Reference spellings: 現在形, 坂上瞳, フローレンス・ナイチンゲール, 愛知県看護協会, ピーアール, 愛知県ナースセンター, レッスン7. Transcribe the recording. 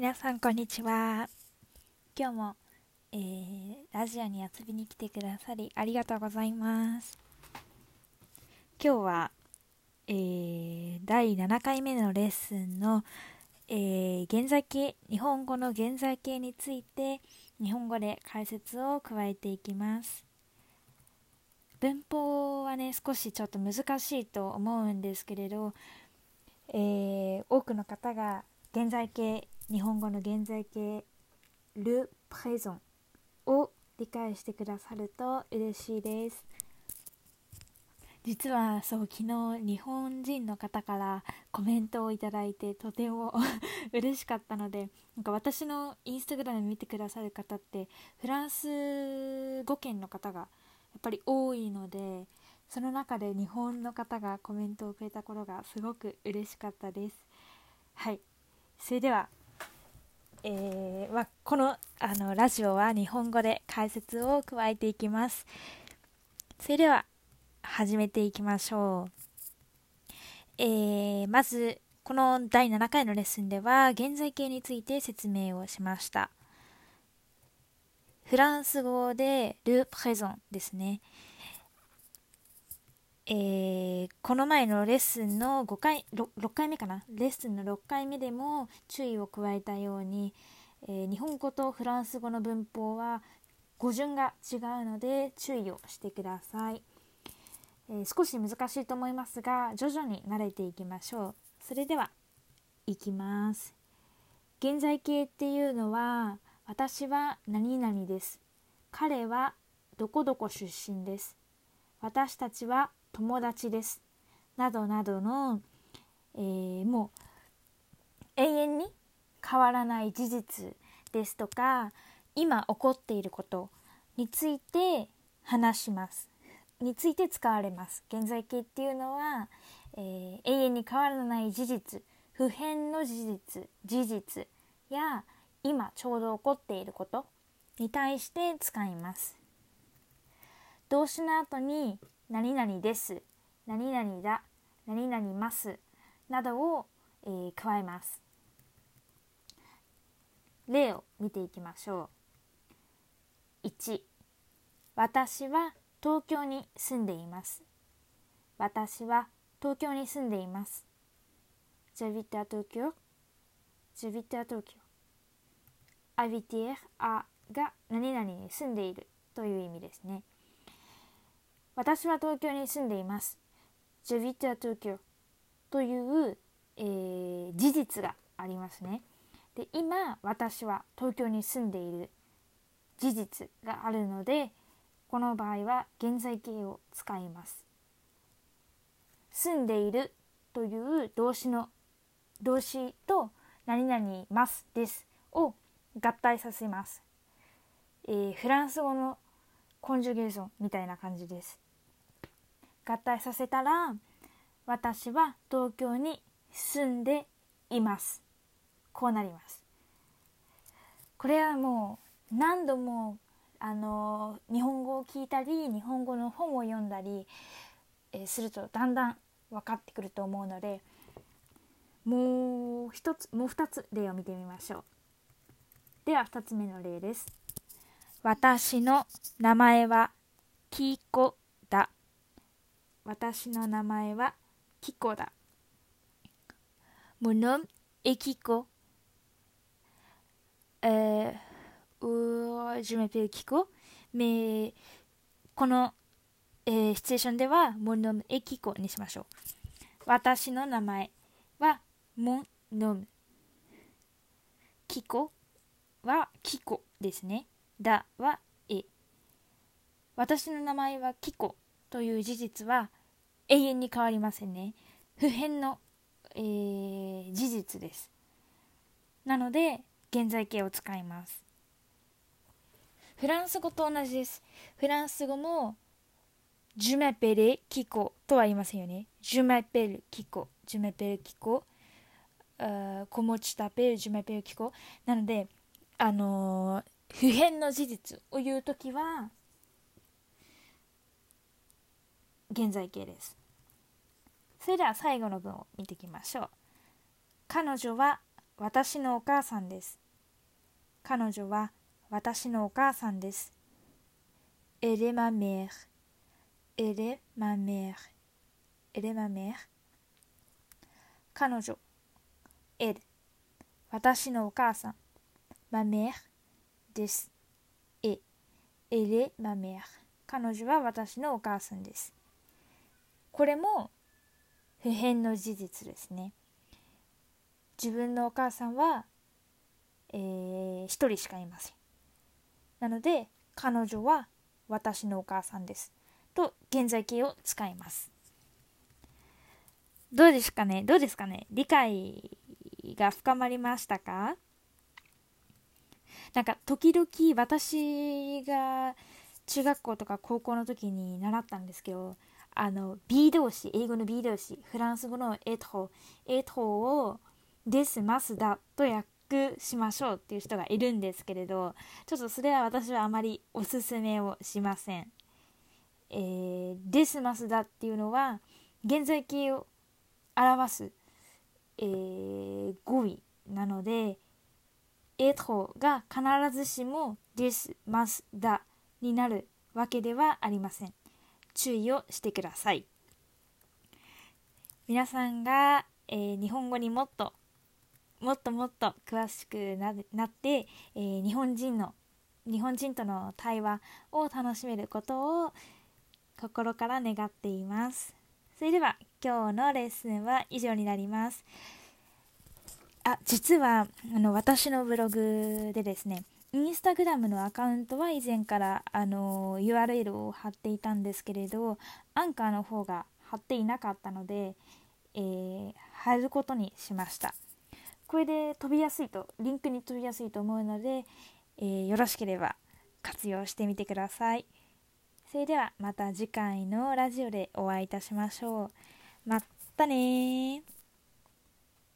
皆さんこんにちは。今日も、ラジオに遊びに来てくださりありがとうございます。今日は、第7回目のレッスンの、現在形、日本語の現在形について日本語で解説を加えていきます。文法はね、少しちょっと難しいと思うんですけれど、多くの方が現在形、日本語の現在形le présentを理解してくださると嬉しいです。実はそう、昨日日本人の方からコメントをいただいてとても嬉しかったので、なんか私のインスタグラム見てくださる方ってフランス語圏の方がやっぱり多いので、その中で日本の方がコメントをくれたことがすごく嬉しかったです。はい、それでは、この、ラジオは日本語で解説を加えていきます。それでは始めていきましょう。まずこの第7回のレッスンでは現在形について説明をしました。フランス語でle présentですね。この前のレッスンの6回目でも注意を加えたように、日本語とフランス語の文法は語順が違うので注意をしてください。少し難しいと思いますが、徐々に慣れていきましょう。それではいきます。現在形っていうのは、私は何々です、彼はどこどこ出身です、私たちは友達ですなどなどの、もう永遠に変わらない事実ですとか、今起こっていることについて使われます。現在形っていうのは、永遠に変わらない事実、不変の事実や今ちょうど起こっていることに対して使います。動詞の後に何々です、何々だ、何々ますなどを、加えます。例を見ていきましょう。1、私は東京に住んでいます。私は東京に住んでいます。J'habite à Tokyo。J'habite à Tokyo。Habiter àが何々に住んでいるという意味ですね。私は東京に住んでいます。J'habite à Tokyo という、事実がありますね。で、今私は東京に住んでいる事実があるので、この場合は現在形を使います。住んでいるという動詞と何々ますですを合体させます。フランス語のコンジュゲーションみたいな感じです。合体させたら、私は東京に住んでいます。こうなります。これはもう何度も日本語を聞いたり、日本語の本を読んだり、するとだんだん分かってくると思うので、もう2つ例を見てみましょう。では2つ目の例です。私の名前はキコだ。私の名前はキコだ。Mon nom est Kiko。Je m'appelle Kiko。Mais この、シチュエーションでは Mon nom est Kiko にしましょう。私の名前は Mon nom。Kiko はキコですね。だはえ。私の名前はキコという事実は永遠に変わりませんね。不変の、事実です。なので現在形を使います。フランス語と同じです。フランス語もジュメペレキコとは言いませんよね。ジュメペルキコ、ジュメペルキコ、コモチタペルジュメペルキコなので、不変の事実を言うときは現在形です。それでは最後の文を見ていきましょう。彼女は私のお母さんです。彼女は私のお母さんです。Elle est ma mère. Elle est ma mère. Elle est ma mère. 彼女 Elle 私のお母さん Ma mère です。Et Elle est ma mère. 彼女は私のお母さんです。これも不変の事実ですね。自分のお母さんは、一人しかいません。なので彼女は私のお母さんですと現在形を使います。どうですかね、理解が深まりましたか？なんか時々私が中学校とか高校の時に習ったんですけど、B 動詞、英語の B 動詞、フランス語のエトをですますだと訳しましょうっていう人がいるんですけれど、ちょっとそれは私はあまりおすすめをしません。ですますだっていうのは現在形を表す、語尾なので、être が必ずしもですますだになるわけではありません。注意をしてください。皆さんが、日本語にもっと詳しくなって、日本人との対話を楽しめることを心から願っています。それでは今日のレッスンは以上になります。実は私のブログでですね、インスタグラムのアカウントは以前からURL を貼っていたんですけれど、アンカーの方が貼っていなかったので、貼ることにしました。これでリンクに飛びやすいと思うので、よろしければ活用してみてください。それではまた次回のラジオでお会いいたしましょう。まったね。